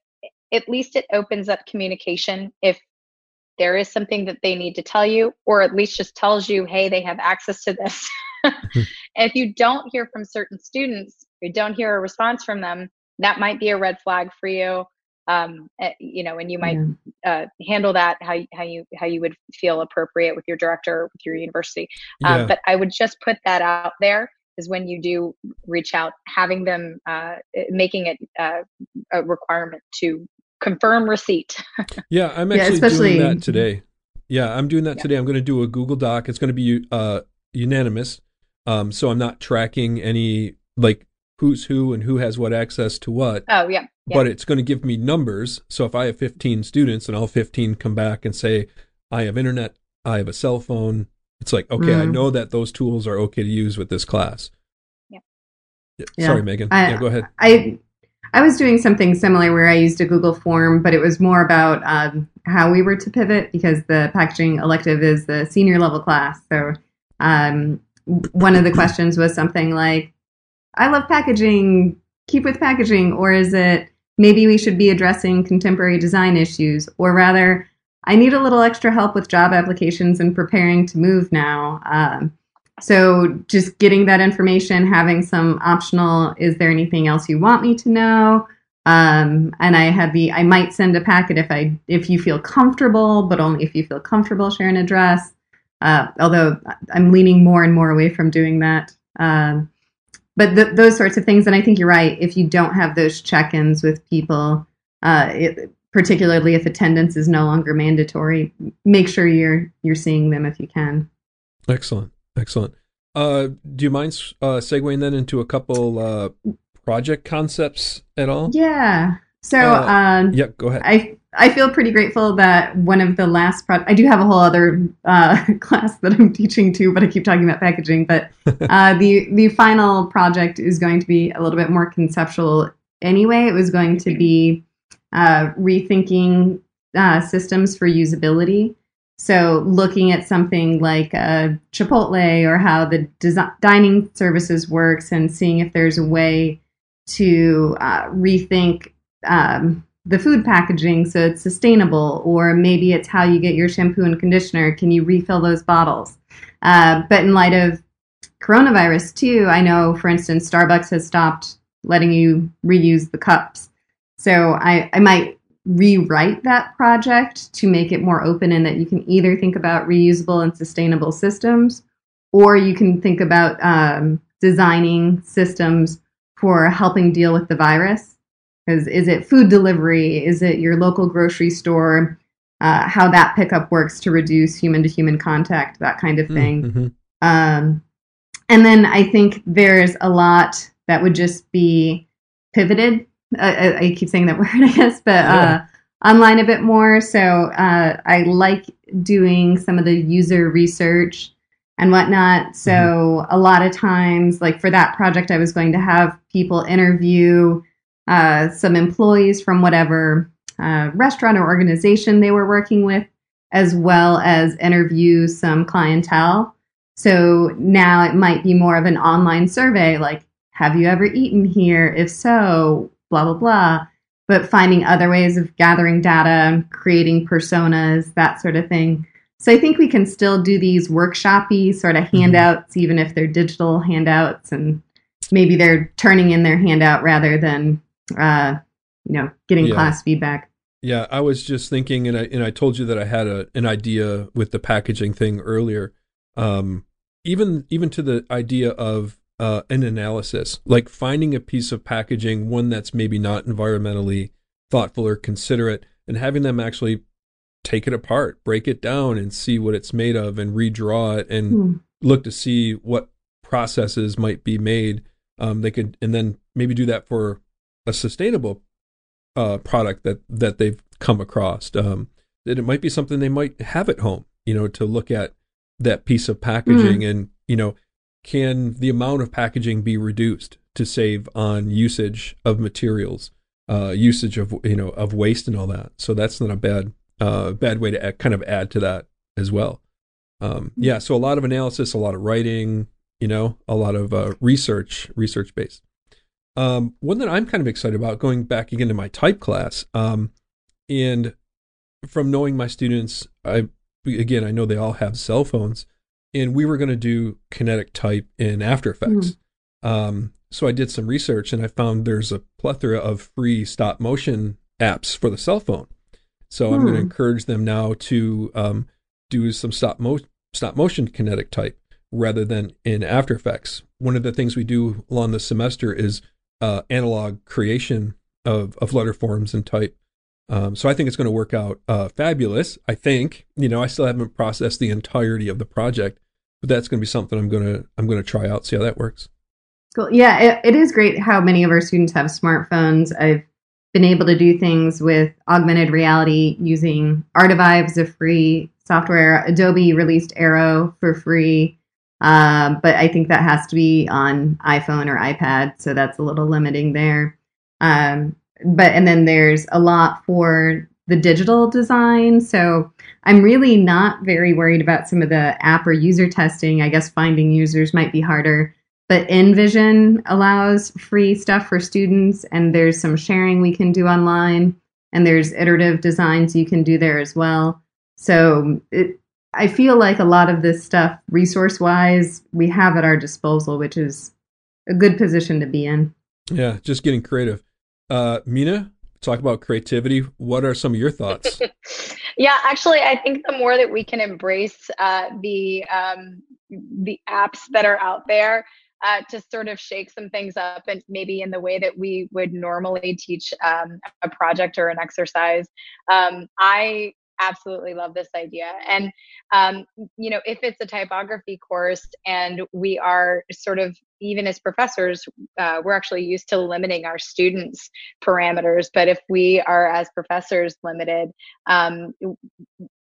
at least it opens up communication if there is something that they need to tell you, or at least just tells you, hey, they have access to this. If you don't hear from certain students, you don't hear a response from them, that might be a red flag for you. Um, you know, and you might yeah. uh, handle that how how you how you would feel appropriate with your director, with your university. Um, yeah. But I would just put that out there, is when you do reach out, having them uh, making it uh, a requirement to confirm receipt. yeah, I'm actually yeah, doing that today. Yeah, I'm doing that yeah. today. I'm going to do a Google Doc. It's going to be uh, unanimous. Um, so I'm not tracking any, like, who's who and who has what access to what. Oh, yeah. yeah. But it's going to give me numbers. So if I have fifteen students and all fifteen come back and say, I have internet, I have a cell phone, it's like, okay, mm-hmm. I know that those tools are okay to use with this class. Yeah. yeah. yeah. Sorry, Megan. I, yeah, go ahead. I I was doing something similar where I used a Google form, but it was more about um, how we were to pivot, because the packaging elective is the senior level class. So um one of the questions was something like, I love packaging, keep with packaging, or is it maybe we should be addressing contemporary design issues, or rather, I need a little extra help with job applications and preparing to move now. Um, so just getting that information, having some optional, is there anything else you want me to know? Um, and I had the, I might send a packet if I, if you feel comfortable, but only if you feel comfortable, share an address. Uh, although I'm leaning more and more away from doing that. Um, but th those sorts of things, and I think you're right, if you don't have those check-ins with people, uh, it, particularly if attendance is no longer mandatory, make sure you're you're seeing them if you can. Excellent, excellent. Uh, do you mind uh, segueing then into a couple uh, project concepts at all? Yeah. So, uh, um, yeah, go ahead. I I feel pretty grateful that one of the last pro I do have a whole other uh, class that I'm teaching too, but I keep talking about packaging. But uh, the the final project is going to be a little bit more conceptual anyway. It was going to be uh, rethinking uh, systems for usability. So looking at something like a Chipotle or how the design, dining services works, and seeing if there's a way to uh, rethink um, the food packaging so it's sustainable, or maybe it's how you get your shampoo and conditioner. Can you refill those bottles? Uh, but in light of coronavirus too, I know, for instance, Starbucks has stopped letting you reuse the cups. So I, I might rewrite that project to make it more open, in that you can either think about reusable and sustainable systems, or you can think about um, designing systems for helping deal with the virus. Because is it food delivery? Is it your local grocery store? Uh, how that pickup works to reduce human-to-human contact, that kind of thing. Mm-hmm. Um, and then I think there's a lot that would just be pivoted. I, I keep saying that word, I guess, but yeah. uh, online a bit more. So uh, I like doing some of the user research and whatnot. So mm-hmm. a lot of times, like for that project, I was going to have people interview uh, some employees from whatever uh, restaurant or organization they were working with, as well as interview some clientele. So now it might be more of an online survey, like, have you ever eaten here? If so, blah, blah, blah, but finding other ways of gathering data and creating personas, that sort of thing. So I think we can still do these workshop-y sort of handouts, mm-hmm. even if they're digital handouts, and maybe they're turning in their handout rather than, uh, you know, getting yeah. class feedback. Yeah, I was just thinking, and I, and I told you that I had a, an idea with the packaging thing earlier, um, even, even to the idea of Uh, an analysis, like finding a piece of packaging, one that's maybe not environmentally thoughtful or considerate, and having them actually take it apart, break it down and see what it's made of, and redraw it, and mm. look to see what processes might be made. Um, they could, and then maybe do that for a sustainable uh, product that, that they've come across. Um, that it might be something they might have at home, you know, to look at that piece of packaging mm. and, you know, can the amount of packaging be reduced to save on usage of materials, uh, usage of, you know, of waste and all that. So that's not a bad, uh, bad way to add, kind of add to that as well. Um, yeah. So a lot of analysis, a lot of writing, you know, a lot of uh, research, research based. Um, one that I'm kind of excited about, going back again to my type class, um, and from knowing my students, I, again, I know they all have cell phones. And we were going to do kinetic type in After Effects. Mm. Um, so I did some research, and I found there's a plethora of free stop motion apps for the cell phone. So mm. I'm going to encourage them now to um, do some stop, mo stop motion kinetic type rather than in After Effects. One of the things we do along the semester is uh, analog creation of, of letter forms and type. Um, so I think it's going to work out uh, fabulous. I think, you know, I still haven't processed the entirety of the project, but that's going to be something I'm going to I'm going to try out, see how that works. Cool. Yeah, it, it is great how many of our students have smartphones. I've been able to do things with augmented reality using ArtiVibes, a free software. Adobe released Aero for free, uh, but I think that has to be on iPhone or iPad, so that's a little limiting there. Um, But and then there's a lot for the digital design. So I'm really not very worried about some of the app or user testing. I guess finding users might be harder. But InVision allows free stuff for students. And there's some sharing we can do online. And there's iterative designs you can do there as well. So it, I feel like a lot of this stuff, resource-wise, we have at our disposal, which is a good position to be in. Yeah, just getting creative. Uh, Mina, talk about creativity. What are some of your thoughts? Yeah, actually, I think the more that we can embrace uh, the um, the apps that are out there uh, to sort of shake some things up, and maybe in the way that we would normally teach um, a project or an exercise, um, I absolutely love this idea. And, um, you know, if it's a typography course and we are sort of, even as professors, uh, we're actually used to limiting our students' parameters. But if we are, as professors, limited, um,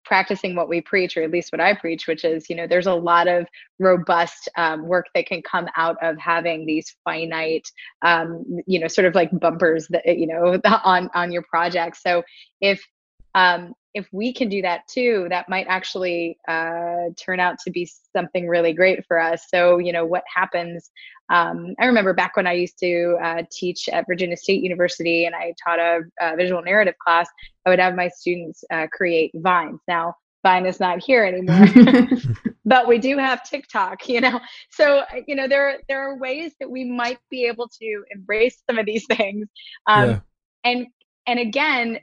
practicing what we preach, or at least what I preach, which is, you know, there's a lot of robust um, work that can come out of having these finite, um, you know, sort of like bumpers that, you know, on, on your project. So if, um, if we can do that too, that might actually uh, turn out to be something really great for us. So, you know, what happens? Um, I remember back when I used to uh, teach at Virginia State University and I taught a, a visual narrative class, I would have my students uh, create vines. Now, Vine is not here anymore, but we do have TikTok, you know? So, you know, there, there are ways that we might be able to embrace some of these things. Um, yeah. And, and again,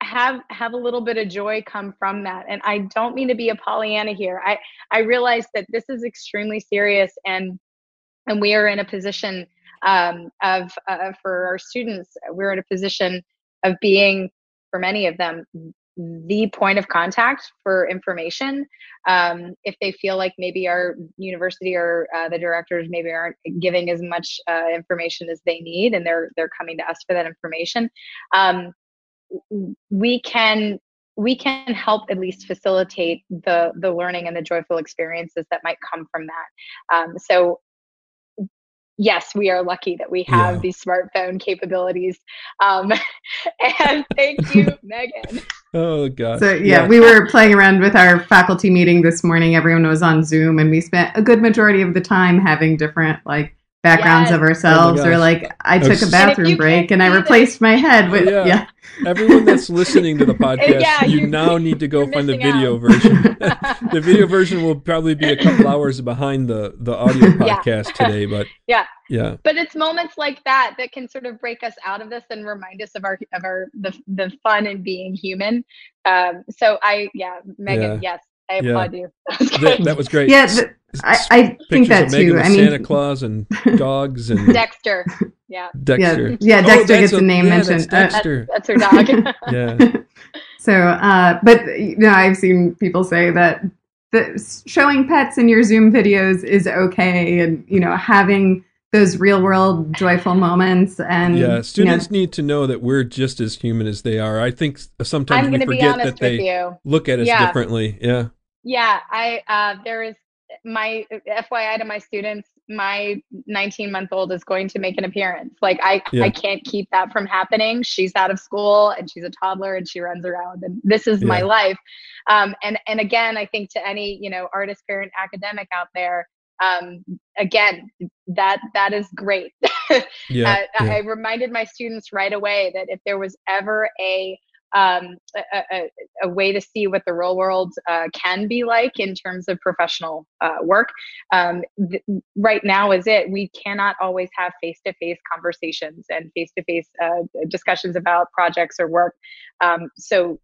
have have a little bit of joy come from that. And I don't mean to be a Pollyanna here. I, I realize that this is extremely serious, and and we are in a position um, of, uh, for our students, we're in a position of being, for many of them, the point of contact for information. Um, if they feel like maybe our university or uh, the directors maybe aren't giving as much uh, information as they need, and they're, they're coming to us for that information. Um, we can we can help at least facilitate the the learning and the joyful experiences that might come from that. Um, so yes, we are lucky that we have yeah. these smartphone capabilities. Um, and thank you, Megan. Oh God. So yeah, yeah, we were playing around with our faculty meeting this morning. Everyone was on Zoom, and we spent a good majority of the time having different like backgrounds yes. of ourselves, oh or like I took a bathroom and break and I replaced this. my head with yeah. yeah. Everyone that's listening to the podcast, yeah, you now need to go find the video out. version. The video version will probably be a couple hours behind the, the audio podcast yeah. today, but yeah. Yeah. But it's moments like that that can sort of break us out of this and remind us of our of our the the fun in being human. Um so I yeah, Megan, yeah. yes. I applaud yeah. you. That, that was great. Yeah, the, I, I think that of Megan too. I mean, Santa Claus and dogs and Dexter. Yeah, Dexter. Yeah, yeah Dexter oh, gets a, a name yeah, mentioned. That's Dexter. Uh, that's, that's her dog. yeah. So, uh, but you know, I've seen people say that the showing pets in your Zoom videos is okay, and you know, having those real world joyful moments. And yeah, students you know, need to know that we're just as human as they are. I think sometimes we forget that they you. look at us yeah. differently. Yeah. Yeah, I uh, there is my F Y I to my students. My nineteen month old is going to make an appearance. Like I, yeah. I can't keep that from happening. She's out of school and she's a toddler and she runs around, and this is yeah. my life. Um, and and again, I think to any you know artist, parent, academic out there, um, again that that is great. yeah, uh, yeah. I reminded my students right away that if there was ever a um a, a, a way to see what the real world uh, can be like in terms of professional uh, work, um, th- right now is it. We cannot always have face-to-face conversations and face-to-face uh, discussions about projects or work. Um, so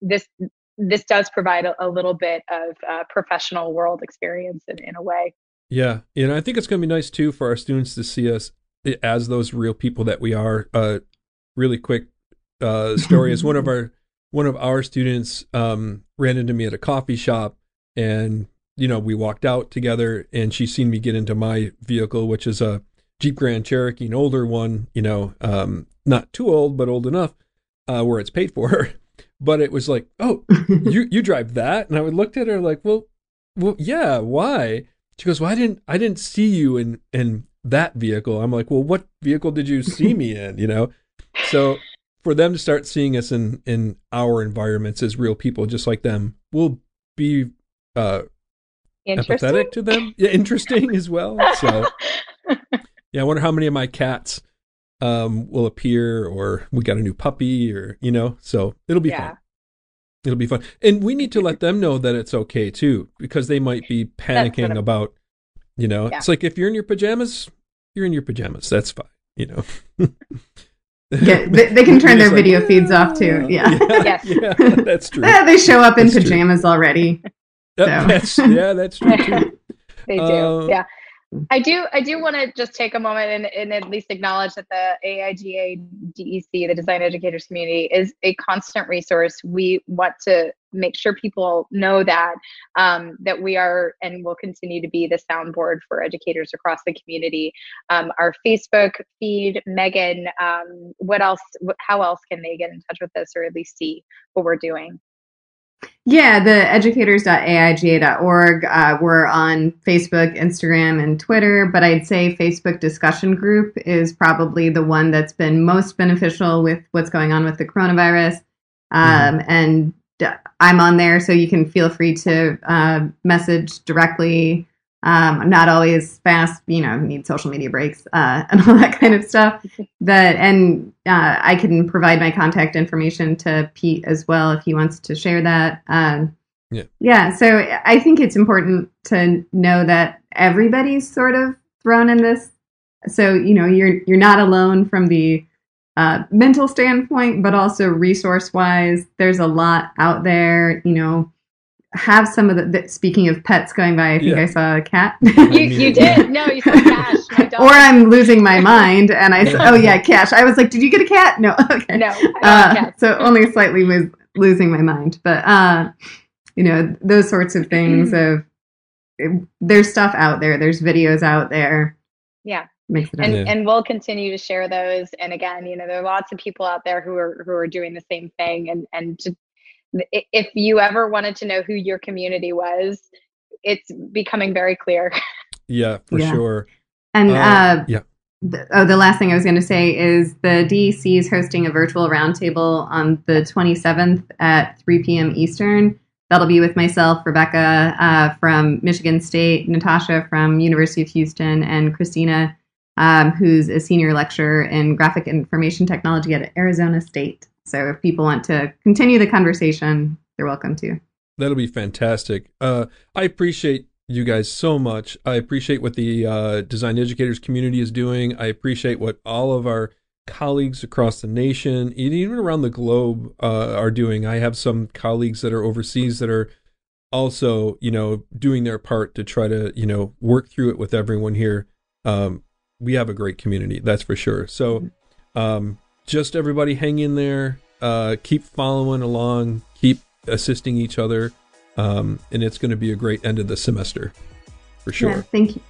this this does provide a, a little bit of uh, professional world experience in, in a way. Yeah, and I think it's going to be nice too for our students to see us as those real people that we are. Uh, really quick Uh, story is one of our one of our students um, ran into me at a coffee shop, and you know we walked out together, and she seen me get into my vehicle, which is a Jeep Grand Cherokee, an older one, you know, um, not too old but old enough uh, where it's paid for. But it was like, oh, you you drive that? And I looked at her like, well, well, yeah, why? She goes, well, I didn't I didn't see you in in that vehicle. I'm like, well, what vehicle did you see me in? You know, so. For them to start seeing us in, in our environments as real people, just like them, will be uh, empathetic to them. Yeah, interesting as well. So, yeah, I wonder how many of my cats um, will appear, or we got a new puppy, or you know. So it'll be yeah. fun. It'll be fun, and we need to let them know that it's okay too, because they might be panicking about, you know, yeah. it's like if you're in your pajamas, you're in your pajamas. That's fine, you know. Yeah, they, they can turn their like, video feeds off too. Yeah, yeah, yes. yeah that's true. Yeah, they show up in that's pajamas true. already. So. Yep, that's, yeah, that's true too. They do. Uh, yeah, I do. I do want to just take a moment and, and at least acknowledge that the A I G A D E C, the Design Educators Community, is a constant resource. We want to make sure people know that um, that we are and will continue to be the soundboard for educators across the community. Um, our Facebook feed, Megan, um, what else? How else can they get in touch with us or at least see what we're doing? Yeah, the educators dot A I G A dot org. Uh, we're on Facebook, Instagram, and Twitter, but I'd say Facebook discussion group is probably the one that's been most beneficial with what's going on with the coronavirus. Um, mm-hmm. And I'm on there, so you can feel free to uh, message directly. Um, I'm not always fast, you know, need social media breaks uh, and all that kind of stuff. That and uh, I can provide my contact information to Pete as well if he wants to share that. Um, yeah. Yeah. So I think it's important to know that everybody's sort of thrown in this. So, you know, you're you're not alone from the uh, mental standpoint, but also resource wise. There's a lot out there, you know. Have some of the, the speaking of pets going by, I think yeah. I saw a cat. You, you did. No, you saw Cash. My dog. Or I'm losing my mind and I said, oh yeah, Cash. I was like, did you get a cat? No. Okay. No. Uh, so only slightly lo- losing my mind. But, uh, you know, those sorts of things of it, there's stuff out there. There's videos out there. Yeah. Makes it and, yeah. and we'll continue to share those. And again, you know, there are lots of people out there who are, who are doing the same thing and, and to, if you ever wanted to know who your community was, it's becoming very clear. Yeah, for yeah. sure. And uh, uh, yeah. the, oh, the last thing I was going to say is the D E C is hosting a virtual roundtable on the twenty-seventh at three p.m. Eastern. That'll be with myself, Rebecca uh, from Michigan State, Natasha from University of Houston, and Christina, um, who's a senior lecturer in graphic information technology at Arizona State. So if people want to continue the conversation, they're welcome to. That'll be fantastic. Uh, I appreciate you guys so much. I appreciate what the uh, Design Educators community is doing. I appreciate what all of our colleagues across the nation, even around the globe, uh, are doing. I have some colleagues that are overseas that are also, you know, doing their part to try to, you know, work through it with everyone here. Um, we have a great community, that's for sure. So, um just everybody hang in there, uh, keep following along, keep assisting each other, um, and it's going to be a great end of the semester for sure. Yeah, thank you.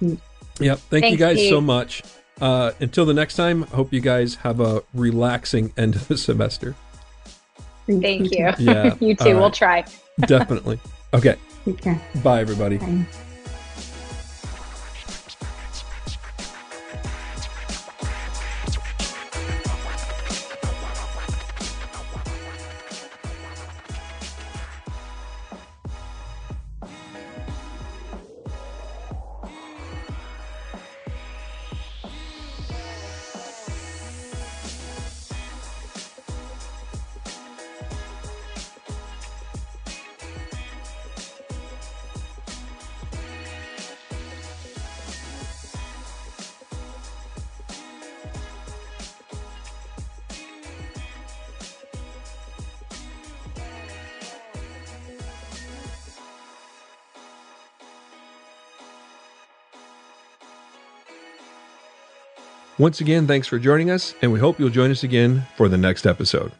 Yep, thank Thanks, you guys Pete. so much. Uh, until the next time, I hope you guys have a relaxing end of the semester. Thank you. Yeah, you too. Right. We'll try. Definitely. Okay. Take care. Bye, everybody. Bye. Once again, thanks for joining us, and we hope you'll join us again for the next episode.